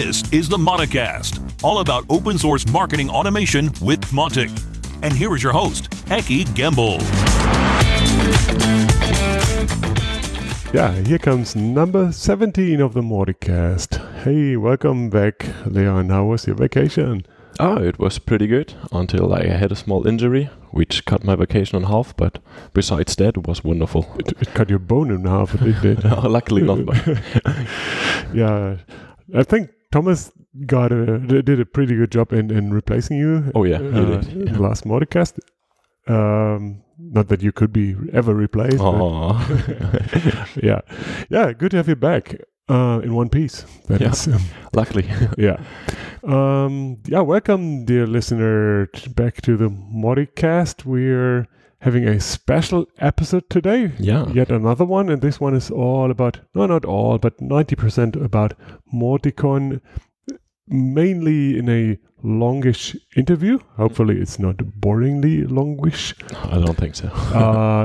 This is the Mauticast, all about open source marketing automation with Mautic. And here is your host, Ekke Gimbel. Yeah, here comes number 17 of the Mauticast. Hey, welcome back, Leon. How was your vacation? Oh, it was pretty good until I had a small injury, which cut my vacation in half, but besides that, it was wonderful. It cut your bone in half, it did. Luckily not. Yeah, I think Thomas did a pretty good job in replacing you. Oh, yeah, he did. Yeah. In the last Mauticast. Not that you could be ever replaced. Oh. Yeah, good to have you back. In one piece. That is, luckily. Yeah. Welcome, dear listener, back to the Mauticast. We're having a special episode today. Yeah. Yet another one. And this one is all about, no, not all, but 90% about MautiCon, mainly in a longish interview. Hopefully it's not boringly longish. I don't think so.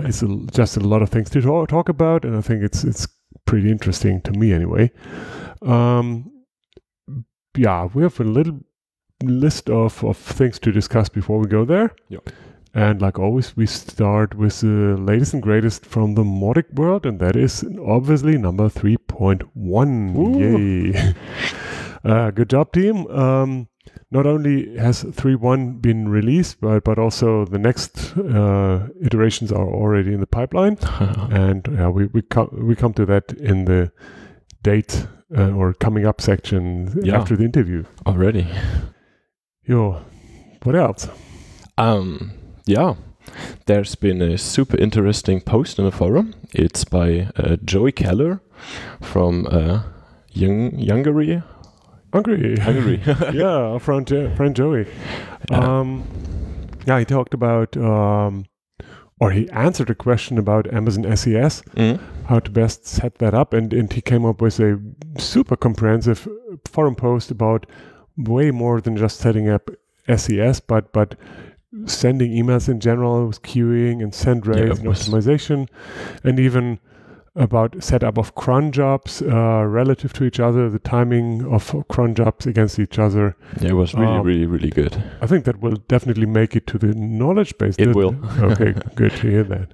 It's just a lot of things to talk about. And I think it's pretty interesting to me anyway. We have a little list of things to discuss before we go there. Yeah. And like always, we start with the latest and greatest from the Mautic world, and that is obviously number 3.1. Ooh. Yay. Good job, team. Not only has 3.1 been released, but also the next iterations are already in the pipeline. And we come to that in the date or coming up section after the interview. Already. Yo, what else? There's been a super interesting post in the forum. It's by Joey Keller from Hungary. Hungary. Yeah, our friend Joey. He talked about, or he answered a question about Amazon SES, how to best set that up. And he came up with a super comprehensive forum post about way more than just setting up SES, but sending emails in general with queuing and send rates and optimization, and even about setup of cron jobs relative to each other, the timing of cron jobs against each other. Yeah, it was really, really, really good. I think that will definitely make it to the knowledge base. It will. Okay, good to hear that.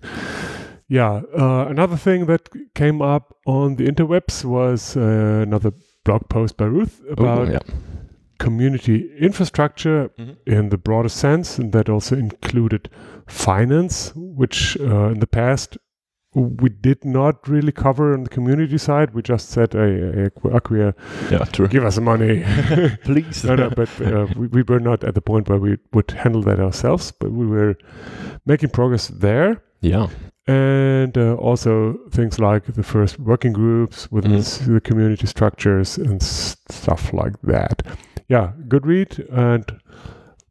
Yeah, another thing that came up on the interwebs was another blog post by Ruth about community infrastructure in the broader sense, and that also included finance, which in the past we did not really cover on the community side. We just said, hey, Acquia, give us money. Please. But we were not at the point where we would handle that ourselves, but we were making progress there. Yeah. And also things like the first working groups within the community structures and stuff like that. Yeah, good read. And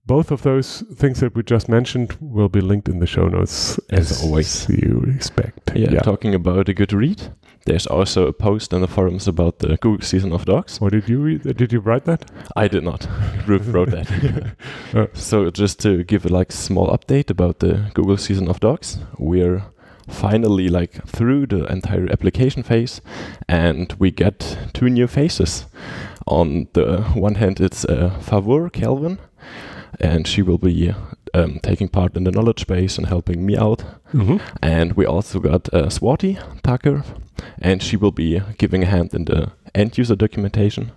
both of those things that we just mentioned will be linked in the show notes. As always. You expect. Yeah, talking about a good read, there's also a post in the forums about the Google Season of Docs. What did you read? Did you write that? I did not. Ruth wrote that. So just to give a small update about the Google Season of Docs, we're finally through the entire application phase, and we get two new faces. On the one hand, it's Favour Kelvin, and she will be taking part in the knowledge base and helping me out. Mm-hmm. And we also got Swati Thacker, and she will be giving a hand in the end user documentation.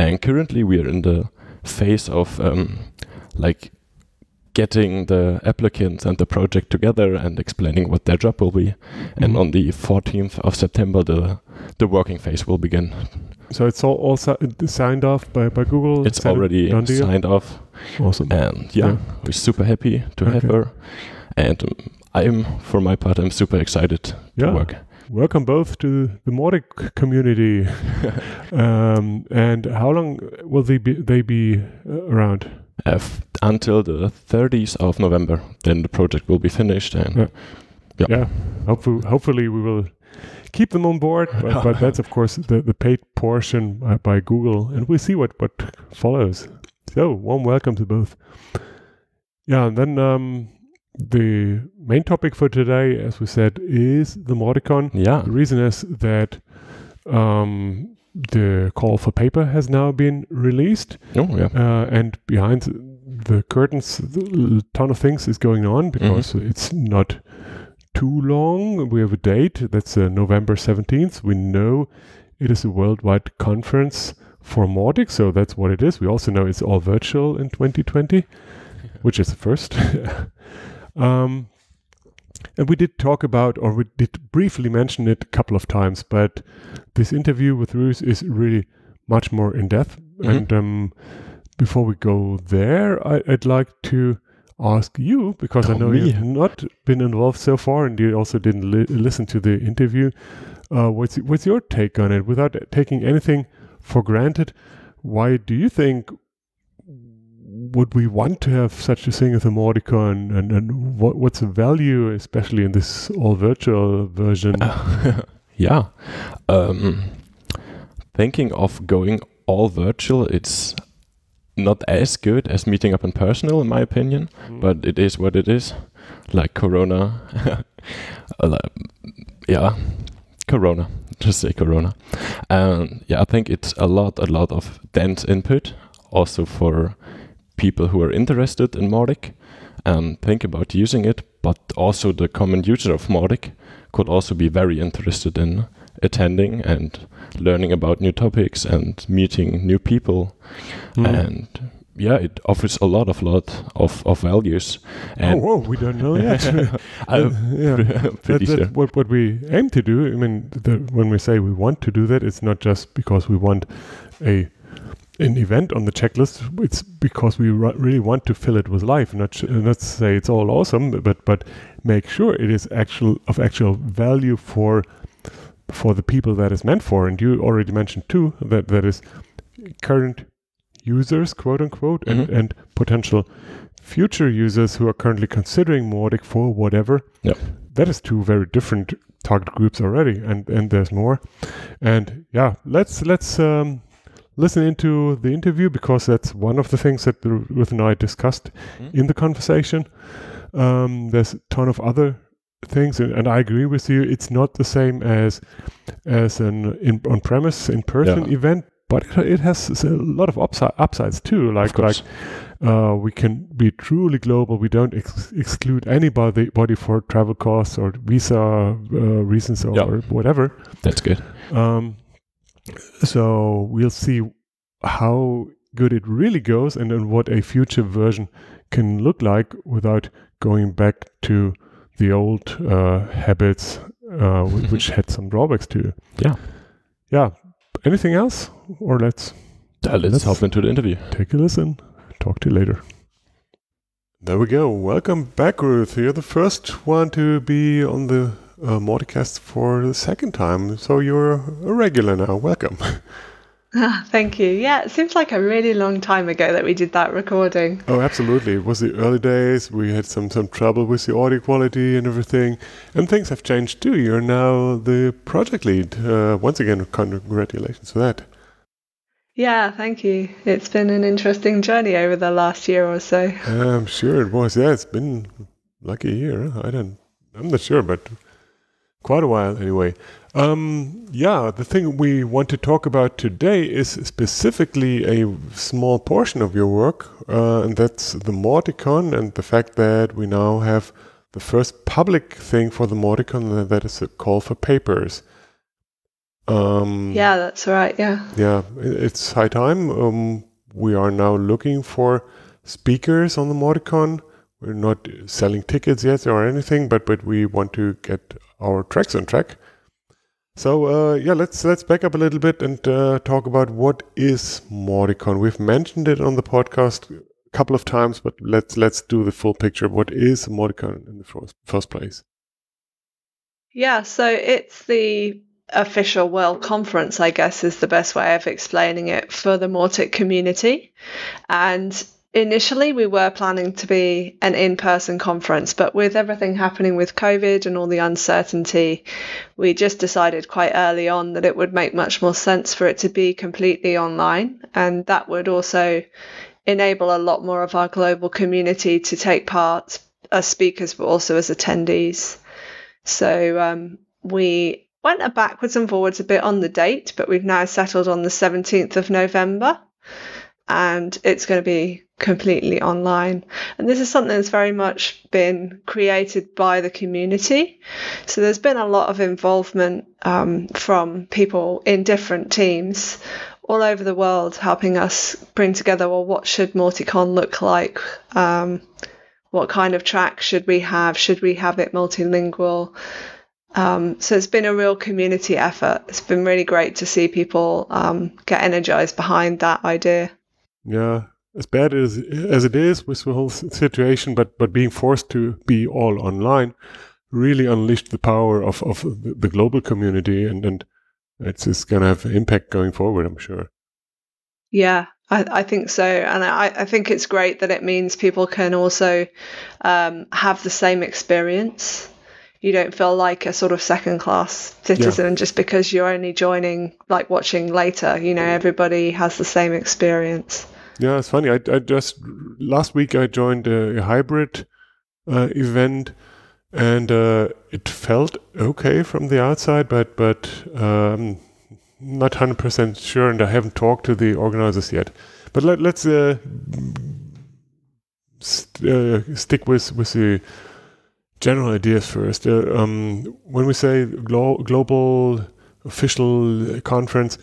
And currently we are in the phase of getting the applicants and the project together and explaining what their job will be. Mm-hmm. And on the 14th of September, the working phase will begin. So it's all signed off by Google? It's already signed off. Awesome. And we're super happy to have her. And for my part, I'm super excited to work. Welcome both to the Mautic community. And how long will they be around? Until the 30th of November. Then the project will be finished. And hopefully we will keep them on board, but that's of course the paid portion by Google, and we'll see what follows. So warm welcome to both. Yeah, and then the main topic for today, as we said, is the MautiCon. Yeah. The reason is that the call for paper has now been released. Oh, yeah. And behind the curtains, a ton of things is going on because it's not too long. We have a date. That's November 17th. We know it is a worldwide conference for Mautic, so that's what it is. We also know it's all virtual in 2020, which is the first. And we did talk about, or we did briefly mention it a couple of times, but this interview with Ruth is really much more in-depth. And before we go there, I'd like to ask you, because I know you've not been involved so far, and you also didn't listen to the interview. What's your take on it? Without taking anything for granted, why do you think would we want to have such a thing as a MautiCon, and what's the value, especially in this all virtual version? Thinking of going all virtual, it's not as good as meeting up in person, in my opinion, but it is what it is. Like Corona. Corona. Just say Corona. I think it's a lot of dense input, also for people who are interested in Mautic and think about using it, but also the common user of Mautic could also be very interested in attending and learning about new topics and meeting new people. And it offers a lot of values. And we don't know yet. Pretty sure. What we aim to do, I mean, when we say we want to do that, it's not just because we want an event on the checklist. It's because we really want to fill it with life, not say it's all awesome, but make sure it is actual value for the people that is meant for. And you already mentioned too that is current users, quote unquote, and potential future users who are currently considering Mautic for whatever. Yep. That is two very different target groups already, and there's more. And let's listen into the interview, because that's one of the things that Ruth and I discussed in the conversation. There's a ton of other things, and I agree with you. It's not the same as an on-premise, in-person event, but it has a lot of upsides too. Like we can be truly global. We don't exclude anybody for travel costs or visa reasons or whatever. That's good. So we'll see how good it really goes, and then what a future version can look like without going back to the old habits, which had some drawbacks too. Yeah. Anything else? Or let's hop into the interview. Take a listen. Talk to you later. There we go. Welcome back, Ruth. You're the first one to be on the Mauticast for the second time, so you're a regular now. Welcome. Thank you. Yeah, it seems like a really long time ago that we did that recording. Oh, absolutely. It was the early days. We had some trouble with the audio quality and everything, and things have changed too. You're now the project lead. Once again, congratulations for that. Yeah, thank you. It's been an interesting journey over the last year or so. I'm sure it was. Yeah, it's been like a year. I'm not sure, but quite a while anyway. The thing we want to talk about today is specifically a small portion of your work, and that's the MautiCon, and the fact that we now have the first public thing for the MautiCon, that is a call for papers. That's right, yeah. Yeah, it's high time. We are now looking for speakers on the MautiCon. We're not selling tickets yet or anything, but we want to get our tracks on track. So let's back up a little bit and talk about what is MautiCon. We've mentioned it on the podcast a couple of times, but let's do the full picture. What is MautiCon in the first place? Yeah, so it's the official world conference, I guess, is the best way of explaining it, for the Mautic community. And initially, we were planning to be an in-person conference, but with everything happening with COVID and all the uncertainty, we just decided quite early on that it would make much more sense for it to be completely online. And that would also enable a lot more of our global community to take part as speakers, but also as attendees. So we Went backwards and forwards a bit on the date, but we've now settled on the 17th of November, and it's going to be completely online. And this is something that's very much been created by the community. So there's been a lot of involvement from people in different teams all over the world helping us bring together, well, what should MautiCon look like? What kind of track should we have? Should we have it multilingual? So it's been a real community effort. It's been really great to see people get energized behind that idea. Yeah, as bad as it is with the whole situation, but being forced to be all online really unleashed the power of the global community, and it's going to have an impact going forward, I'm sure. Yeah, I think so. And I think it's great that it means people can also have the same experience. You don't feel like a sort of second-class citizen just because you're only joining, like watching later. You know, everybody has the same experience. Yeah, it's funny. I just last week I joined a hybrid event, and it felt okay from the outside, but not 100% sure, and I haven't talked to the organizers yet. But let's stick with the general ideas first. When we say global official conference,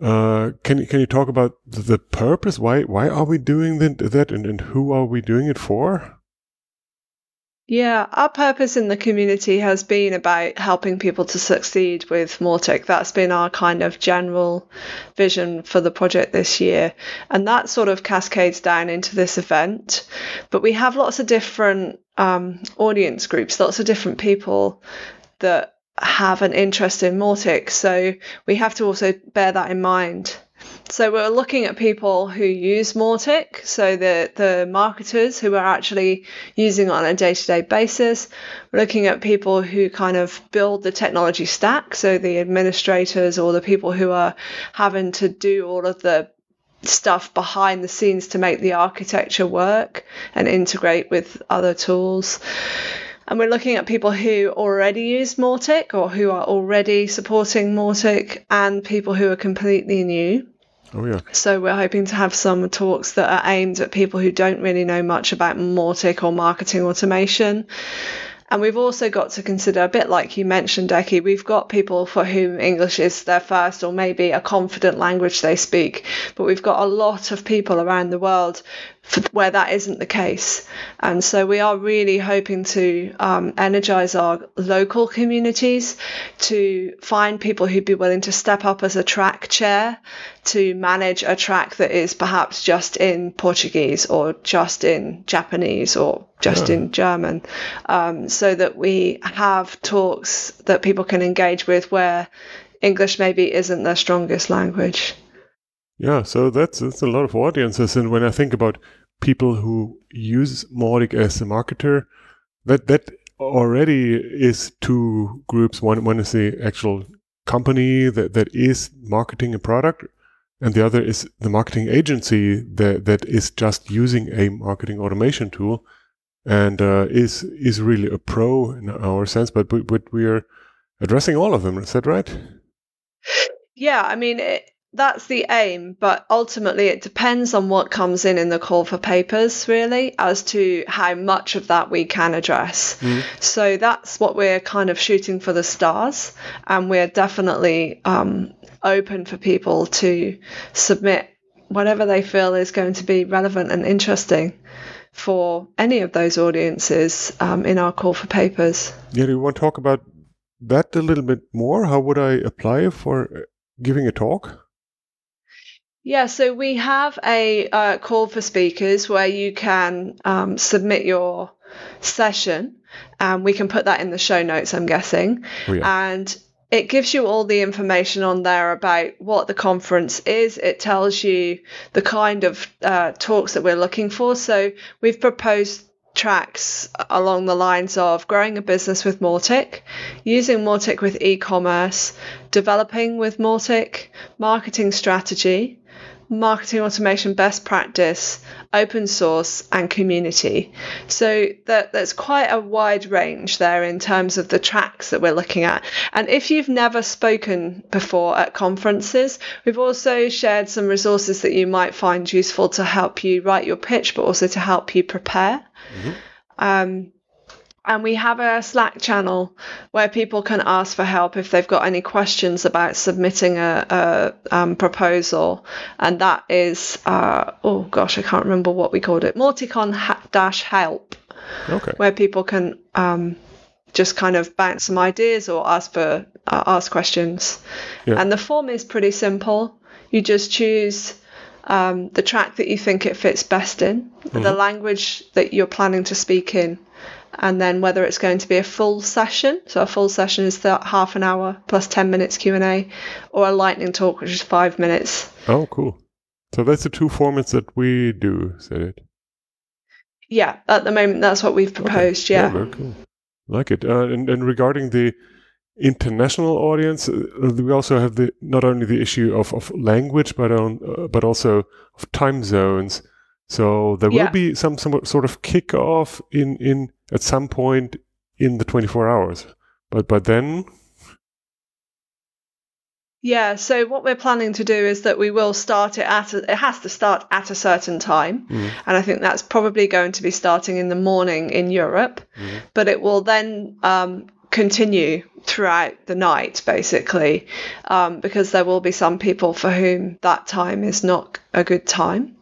can you talk about the purpose? Why are we doing that, and who are we doing it for? Yeah, our purpose in the community has been about helping people to succeed with Mautic. That's been our kind of general vision for the project this year. And that sort of cascades down into this event. But we have lots of different audience groups, lots of different people that have an interest in Mautic. So we have to also bear that in mind. So we're looking at people who use Mautic, so the marketers who are actually using it on a day-to-day basis. We're looking at people who kind of build the technology stack, so the administrators or the people who are having to do all of the stuff behind the scenes to make the architecture work and integrate with other tools. And we're looking at people who already use Mautic or who are already supporting Mautic, and people who are completely new. Oh, yeah. So we're hoping to have some talks that are aimed at people who don't really know much about Mautic or marketing automation. And we've also got to consider, a bit like you mentioned, Ekke, we've got people for whom English is their first or maybe a confident language they speak, but we've got a lot of people around the world where that isn't the case. And so we are really hoping to energize our local communities to find people who'd be willing to step up as a track chair to manage a track that is perhaps just in Portuguese or just in Japanese or just in German, so that we have talks that people can engage with where English maybe isn't their strongest language. Yeah, so that's a lot of audiences. And when I think about people who use Mautic as a marketer, that already is two groups. One is the actual company that is marketing a product, and the other is the marketing agency that is just using a marketing automation tool. And is really a pro in our sense, but we are addressing all of them. Is that right? Yeah, I mean, that's the aim, but ultimately it depends on what comes in the call for papers, really, as to how much of that we can address. Mm-hmm. So that's what we're kind of shooting for the stars, and we're definitely open for people to submit whatever they feel is going to be relevant and interesting for any of those audiences in our call for papers. Yeah, do you want to talk about that a little bit more? How would I apply for giving a talk? Yeah, so we have a call for speakers where you can submit your session, and we can put that in the show notes, I'm guessing. Oh, yeah. And it gives you all the information on there about what the conference is. It tells you the kind of talks that we're looking for. So we've proposed tracks along the lines of growing a business with Mautic, using Mautic with e-commerce, developing with Mautic, marketing strategy, marketing automation best practice, open source, and community. So that's quite a wide range there in terms of the tracks that we're looking at. And if you've never spoken before at conferences, we've also shared some resources that you might find useful to help you write your pitch, but also to help you prepare. Mm-hmm. And we have a Slack channel where people can ask for help if they've got any questions about submitting a proposal. And that is, I can't remember what we called it, MautiCon-help, okay, where people can just kind of bounce some ideas or ask questions. Yeah. And the form is pretty simple. You just choose the track that you think it fits best in, mm-hmm, the language that you're planning to speak in, and then whether it's going to be a full session. So a full session is half an hour plus 10 minutes Q&A, or a lightning talk, which is 5 minutes. Oh, cool. So that's the two formats that we do, is that it? Yeah, at the moment, that's what we've proposed, okay. Yeah. Very cool. Like it. And regarding the international audience, we also have not only the issue of language, but also of time zones. So there will be some sort of kickoff in at some point in the 24 hours. But then? Yeah, so what we're planning to do is that we will start it it has to start at a certain time. Mm-hmm. And I think that's probably going to be starting in the morning in Europe. Mm-hmm. But it will then continue throughout the night, basically, because there will be some people for whom that time is not a good time.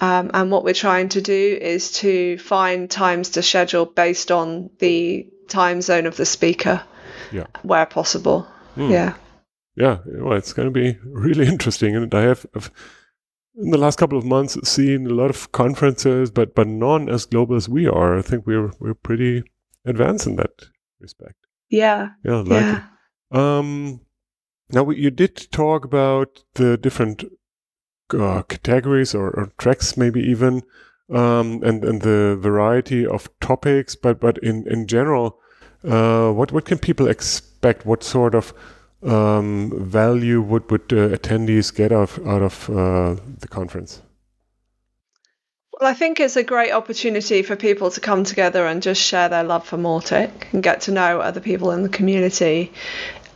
And what we're trying to do is to find times to schedule based on the time zone of the speaker, where possible. Mm. Yeah. Yeah. Well, it's going to be really interesting. And I have, in the last couple of months, seen a lot of conferences, but none as global as we are. I think we're pretty advanced in that respect. Yeah. Yeah. It. Now, you did talk about the different categories or tracks, maybe even, and the variety of topics. But in general, what can people expect? What sort of value would attendees get out of the conference? Well, I think it's a great opportunity for people to come together and just share their love for Mautic and get to know other people in the community.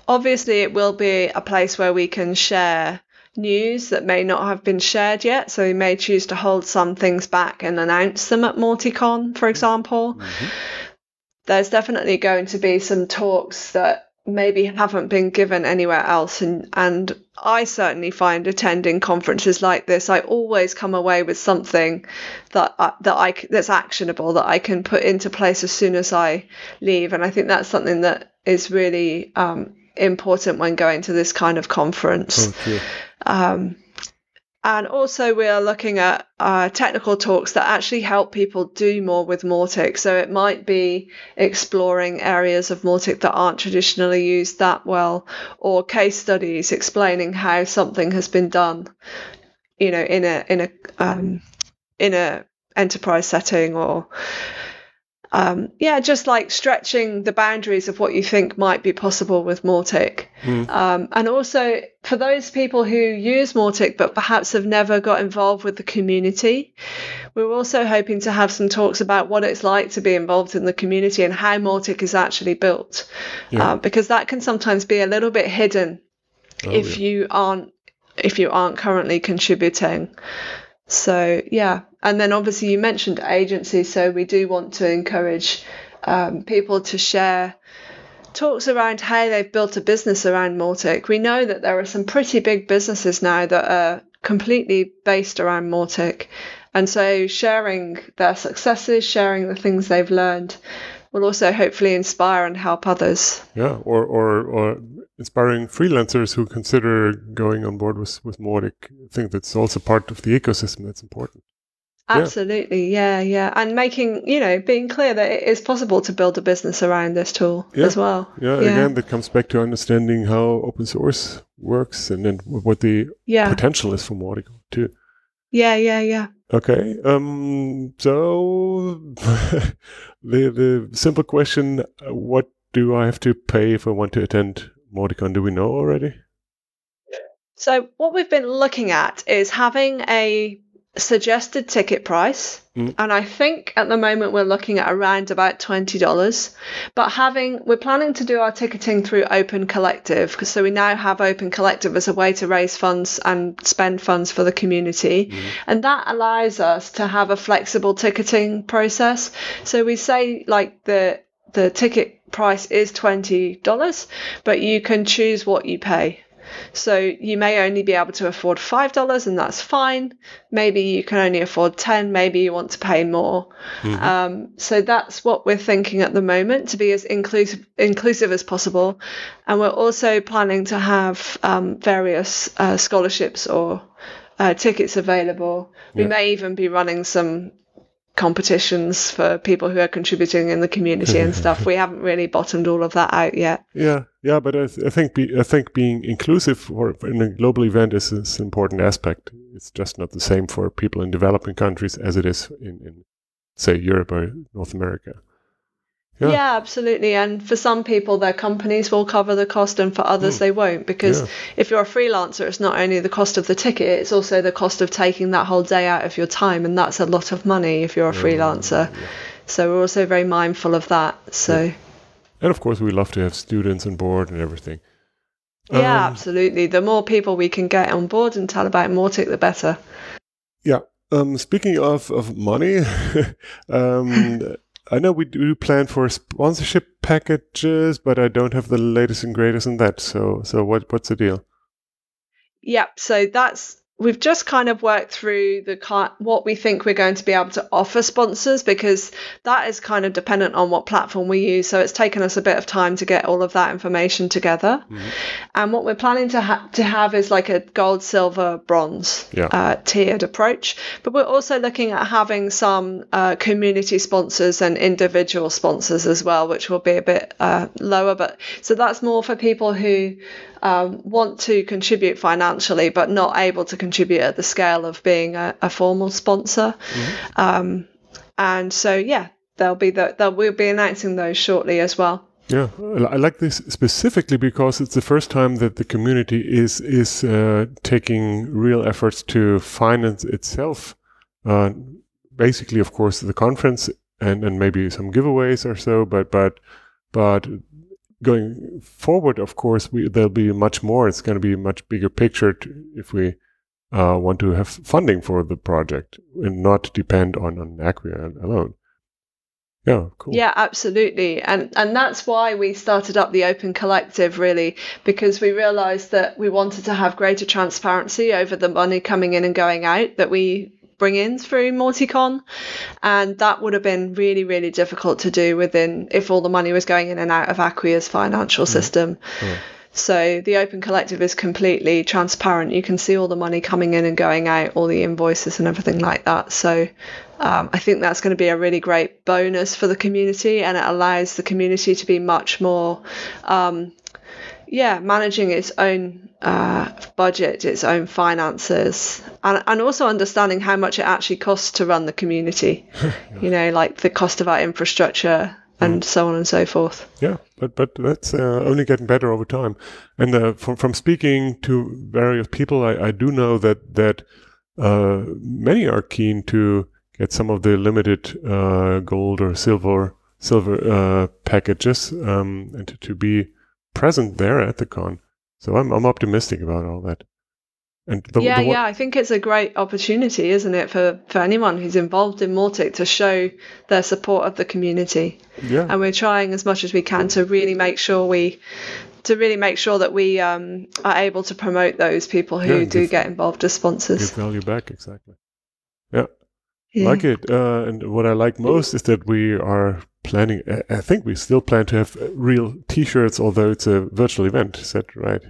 Obviously, it will be a place where we can share news that may not have been shared yet, so we may choose to hold some things back and announce them at MautiCon, for example. Mm-hmm. There's definitely going to be some talks that maybe haven't been given anywhere else, and I certainly find attending conferences like this, I always come away with something that's actionable that I can put into place as soon as I leave, and I think that's something that is really important when going to this kind of conference. Okay. And also we are looking at technical talks that actually help people do more with Mautic. So it might be exploring areas of Mautic that aren't traditionally used that well, or case studies explaining how something has been done, you know, in a enterprise setting, or just like stretching the boundaries of what you think might be possible with Mautic. Mm. And also for those people who use Mautic but perhaps have never got involved with the community, we're also hoping to have some talks about what it's like to be involved in the community and how Mautic is actually built, because that can sometimes be a little bit hidden if you aren't currently contributing. So, yeah. And then obviously you mentioned agency. So we do want to encourage people to share talks around how they've built a business around Mautic. We know that there are some pretty big businesses now that are completely based around Mautic. And so sharing their successes, sharing the things they've learned, will also hopefully inspire and help others. Yeah, or inspiring freelancers who consider going on board with Mautic. I think that's also part of the ecosystem that's important. Absolutely, yeah. And being clear that it is possible to build a business around this tool as well. Yeah, again, that comes back to understanding how open source works and then what the potential is for Mautic too. Yeah. Okay, so the simple question, what do I have to pay if I want to attend MautiCon? Do we know already? So what we've been looking at is having a suggested ticket price, and I think at the moment we're looking at around about $20, but we're planning to do our ticketing through Open Collective, so we now have Open Collective as a way to raise funds and spend funds for the community, and that allows us to have a flexible ticketing process. So we say like the ticket price is $20, but you can choose what you pay. So you may only be able to afford $5, and that's fine. Maybe you can only afford $10. Maybe you want to pay more. So that's what we're thinking at the moment, to be as inclusive as possible. And we're also planning to have various scholarships or tickets available. We may even be running some competitions for people who are contributing in the community and stuff. We haven't really bottomed all of that out yet. Yeah, but I think being inclusive for in a global event is an important aspect. It's just not the same for people in developing countries as it is in say Europe or North America. Yeah, absolutely. And for some people, their companies will cover the cost, and for others, they won't. Because if you're a freelancer, it's not only the cost of the ticket, it's also the cost of taking that whole day out of your time. And that's a lot of money if you're a freelancer. Yeah. So we're also very mindful of that. So, and of course, we love to have students on board and everything. Yeah, absolutely. The more people we can get on board and tell about Mautic, the better. Yeah. Speaking of money... I know we do plan for sponsorship packages, but I don't have the latest and greatest in that. So what's the deal? Yeah, so we've just kind of worked through what we think we're going to be able to offer sponsors, because that is kind of dependent on what platform we use. So it's taken us a bit of time to get all of that information together. And what we're planning to have is like a gold, silver, bronze tiered approach. But we're also looking at having some community sponsors and individual sponsors as well, which will be a bit lower. But so that's more for people who want to contribute financially, but not able to contribute at the scale of being a formal sponsor. And so, we'll be announcing those shortly as well. Yeah, I like this specifically because it's the first time that the community is taking real efforts to finance itself. Basically, of course, the conference and maybe some giveaways or so, but going forward, of course, there'll be much more. It's going to be a much bigger picture if we want to have funding for the project and not depend on Acquia alone. Yeah, cool. Yeah, absolutely. And that's why we started up the Open Collective, really, because we realized that we wanted to have greater transparency over the money coming in and going out that we bring in through MautiCon, and that would have been really, really difficult to do if all the money was going in and out of Acquia's financial system. So the Open Collective is completely transparent. You can see all the money coming in and going out, all the invoices and everything like that. So I think that's going to be a really great bonus for the community, and it allows the community to be much more managing its own budget, its own finances, and also understanding how much it actually costs to run the community, you know, like the cost of our infrastructure and so on and so forth. Yeah, but that's only getting better over time. And from speaking to various people, I do know that many are keen to get some of the limited gold or silver packages and to be present there at the con. So I'm optimistic about all that. And I think it's a great opportunity, isn't it, for anyone who's involved in Mautic to show their support of the community. Yeah. And we're trying as much as we can to really make sure that we are able to promote those people who get involved as sponsors. Give value back, exactly. Yeah. Like it. And what I like most is that we are planning, I think we still plan to have real t-shirts, although it's a virtual event. Is that right?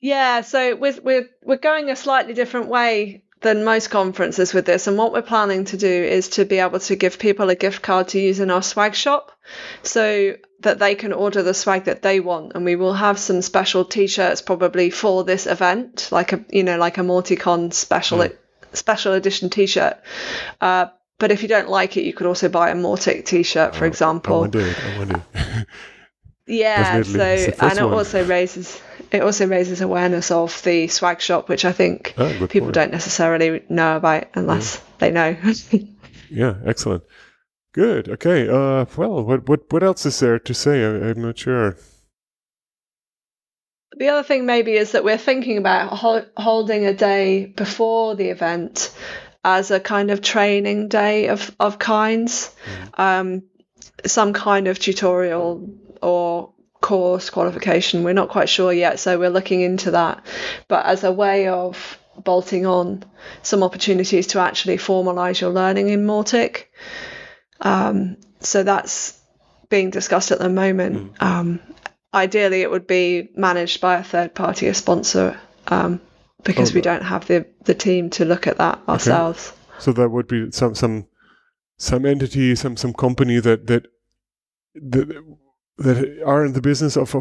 Yeah, so we're going a slightly different way than most conferences with this. And what we're planning to do is to be able to give people a gift card to use in our swag shop so that they can order the swag that they want. And we will have some special t-shirts probably for this event, like a MautiCon special edition t-shirt. But if you don't like it, you could also buy a Mautic t-shirt, for example. I want to do it. Yeah, so, and it also raises... it also raises awareness of the swag shop, which I think people don't necessarily know about unless they know. Yeah, excellent. Good. Okay. Well, what else is there to say? I'm not sure. The other thing maybe is that we're thinking about holding a day before the event as a kind of training day of kinds, some kind of tutorial or course qualification. We're not quite sure yet, so we're looking into that. But as a way of bolting on some opportunities to actually formalise your learning in Mautic. So that's being discussed at the moment. Ideally, it would be managed by a third party, a sponsor, because we don't have the team to look at that ourselves. Okay. So that would be some entity, some company that are in the business of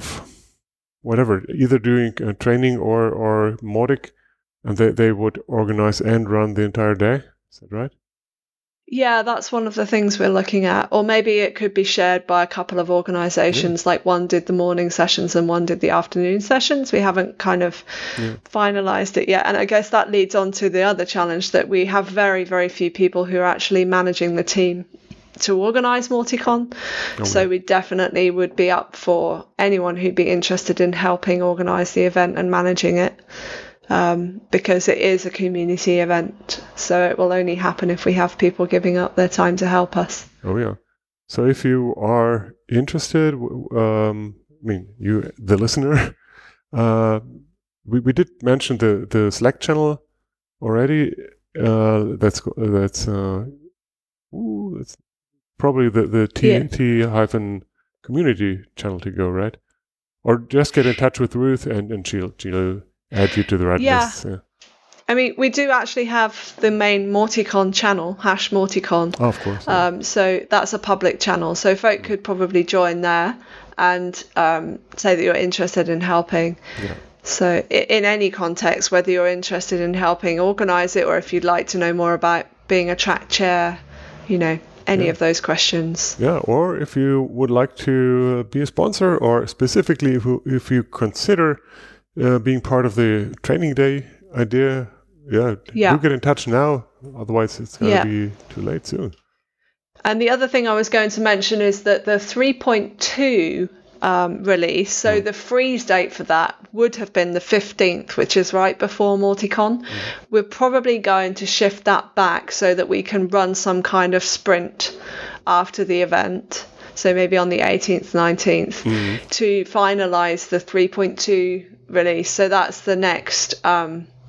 whatever, either doing training or Mautic, and they would organize and run the entire day. Is that right? Yeah, that's one of the things we're looking at. Or maybe it could be shared by a couple of organisations, like one did the morning sessions and one did the afternoon sessions. We haven't kind of finalised it yet. And I guess that leads on to the other challenge, that we have very, very few people who are actually managing the team to organise MautiCon. Oh, so we definitely would be up for anyone who'd be interested in helping organise the event and managing it. Because it is a community event, so it will only happen if we have people giving up their time to help us. Oh yeah. So if you are interested, you, the listener, we did mention the Slack channel already. That's probably the TNT-community channel to go, right? Or just get in touch with Ruth and she'll add you to the right list. Yeah. I mean, we do actually have the main MautiCon channel, #MautiCon. Oh, of course. Yeah. So that's a public channel. So folk could probably join there and say that you're interested in helping. Yeah. So in any context, whether you're interested in helping organise it or if you'd like to know more about being a track chair, any of those questions. Yeah, or if you would like to be a sponsor, or specifically if you consider being part of the training day idea, do get in touch now. Otherwise, it's going to be too late soon. And the other thing I was going to mention is that the 3.2 release, so the freeze date for that would have been the 15th, which is right before MautiCon. We're probably going to shift that back so that we can run some kind of sprint after the event. So maybe on the 18th, 19th, to finalise the 3.2 release. So that's the next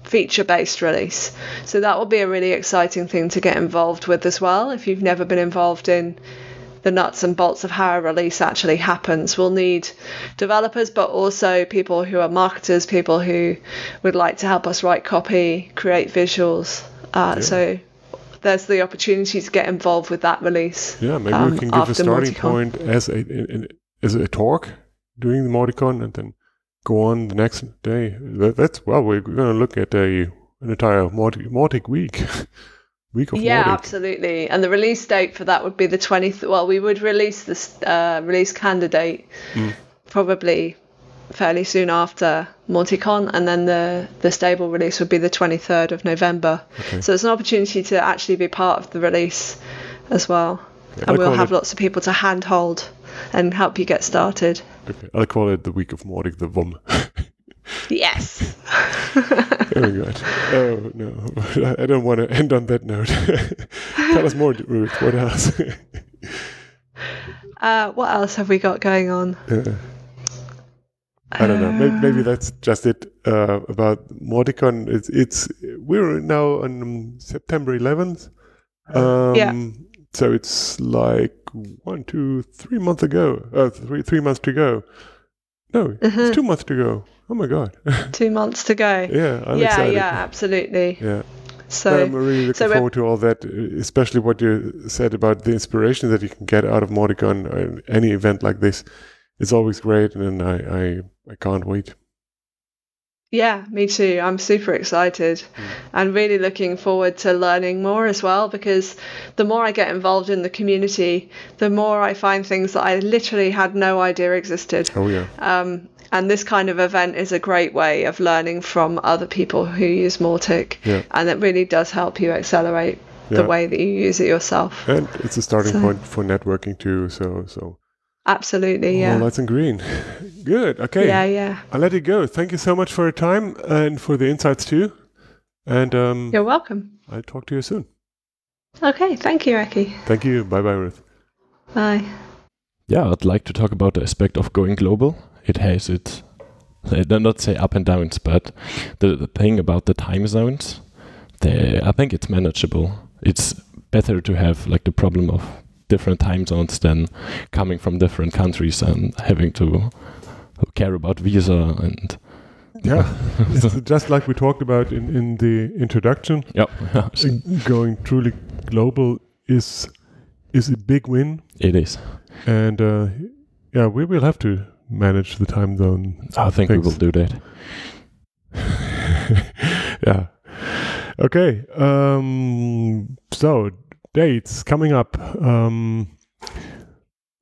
feature-based release. So that will be a really exciting thing to get involved with as well. If you've never been involved in the nuts and bolts of how a release actually happens, we'll need developers, but also people who are marketers, people who would like to help us write copy, create visuals. So there's the opportunity to get involved with that release. Yeah, maybe we can give a starting point as a talk during the MautiCon and then go on the next day. We're going to look at an entire Mautic week. Mautic. Absolutely. And the release date for that would be the 20th. Well, we would release this release candidate probably fairly soon after MautiCon, and then the stable release would be the 23rd of November. Okay. So it's an opportunity to actually be part of the release as well. Yeah, and we'll have lots of people to handhold and help you get started. Okay. I'll call it the week of Mautic, the VOM. Yes. Oh my God. Oh no. I don't want to end on that note. Tell us more, Ruth. What else? What else have we got going on? I don't know. Maybe that's just it about MautiCon. We're now on September 11th. So it's like 3 months ago. 3 months to go. No, It's 2 months to go. Oh my God. 2 months to go. Yeah, I'm excited. Yeah, absolutely. Yeah. So I'm really looking forward to all that, especially what you said about the inspiration that you can get out of MautiCon or any event like this. It's always great, and I can't wait. Yeah, me too. I'm super excited and really looking forward to learning more as well, because the more I get involved in the community, the more I find things that I literally had no idea existed. Oh, yeah. And this kind of event is a great way of learning from other people who use Mautic. Yeah. And it really does help you accelerate the way that you use it yourself. And it's a starting point for networking too. So. Absolutely, yeah. Well, that's in green. Good, okay. Yeah. I'll let you go. Thank you so much for your time and for the insights too. And you're welcome. I'll talk to you soon. Okay, thank you, Ekke. Thank you. Bye-bye, Ruth. Bye. Yeah, I'd like to talk about the aspect of going global. It has its, I do not say up and downs, but the thing about the time zones, I think it's manageable. It's better to have like the problem of different time zones than coming from different countries and having to care about visa and... Yeah, it's just like we talked about in the introduction. Yep. Going truly global is a big win. It is. And we will have to manage the time zone. I think we will do that. Yeah. Okay. So dates coming up.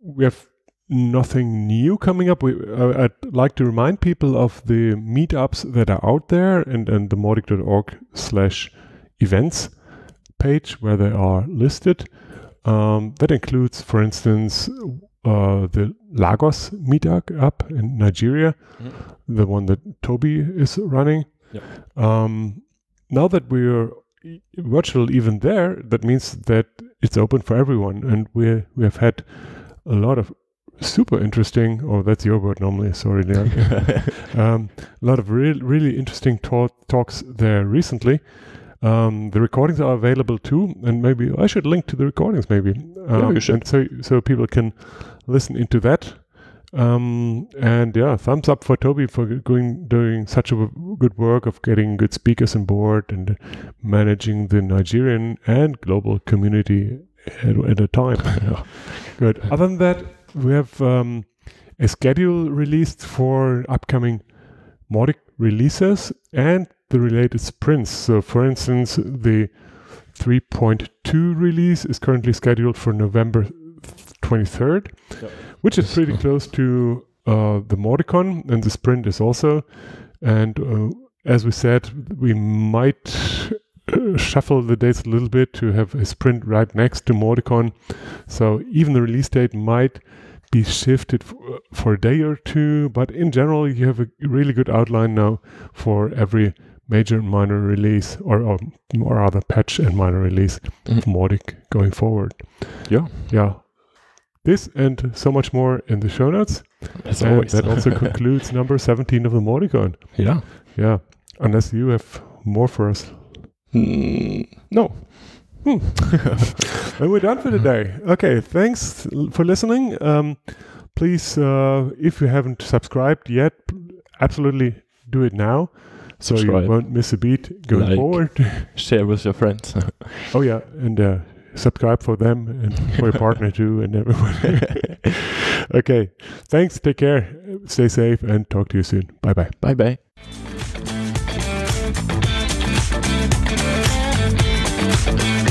We have nothing new coming up. I'd like to remind people of the meetups that are out there and the mautic.org/events page where they are listed. That includes, for instance, the Lagos meetup in Nigeria, the one that Toby is running. Yep. Now that we're virtual even there, that means that it's open for everyone, and we have had a lot of super interesting, or that's your word normally, sorry, a lot of really interesting talks there recently. The recordings are available too, and maybe I should link to the recordings you should. And so people can listen into that. Thumbs up for Toby for doing such a good work of getting good speakers on board and managing the Nigerian and global community at a time. Yeah. Good. Other than that, we have a schedule released for upcoming Mautic releases and the related sprints. So, for instance, the 3.2 release is currently scheduled for November 23rd, which is pretty close to the MautiCon, and the sprint is also. And as we said, we might shuffle the dates a little bit to have a sprint right next to MautiCon. So even the release date might be shifted for a day or two, but in general you have a really good outline now for every major and minor release or rather patch and minor release of Mautic going forward. Yeah. This and so much more in the show notes. As always. That also concludes number 17 of the MautiCon. Yeah. Yeah. Unless you have more for us. No. And we're done for today. Okay, thanks for listening. Please, if you haven't subscribed yet, absolutely do it now. So subscribe. You won't miss a beat going forward. Share with your friends. Oh yeah, and subscribe for them and for your partner too and everyone. Okay, thanks, take care, stay safe, and talk to you soon. Bye-bye. Bye-bye.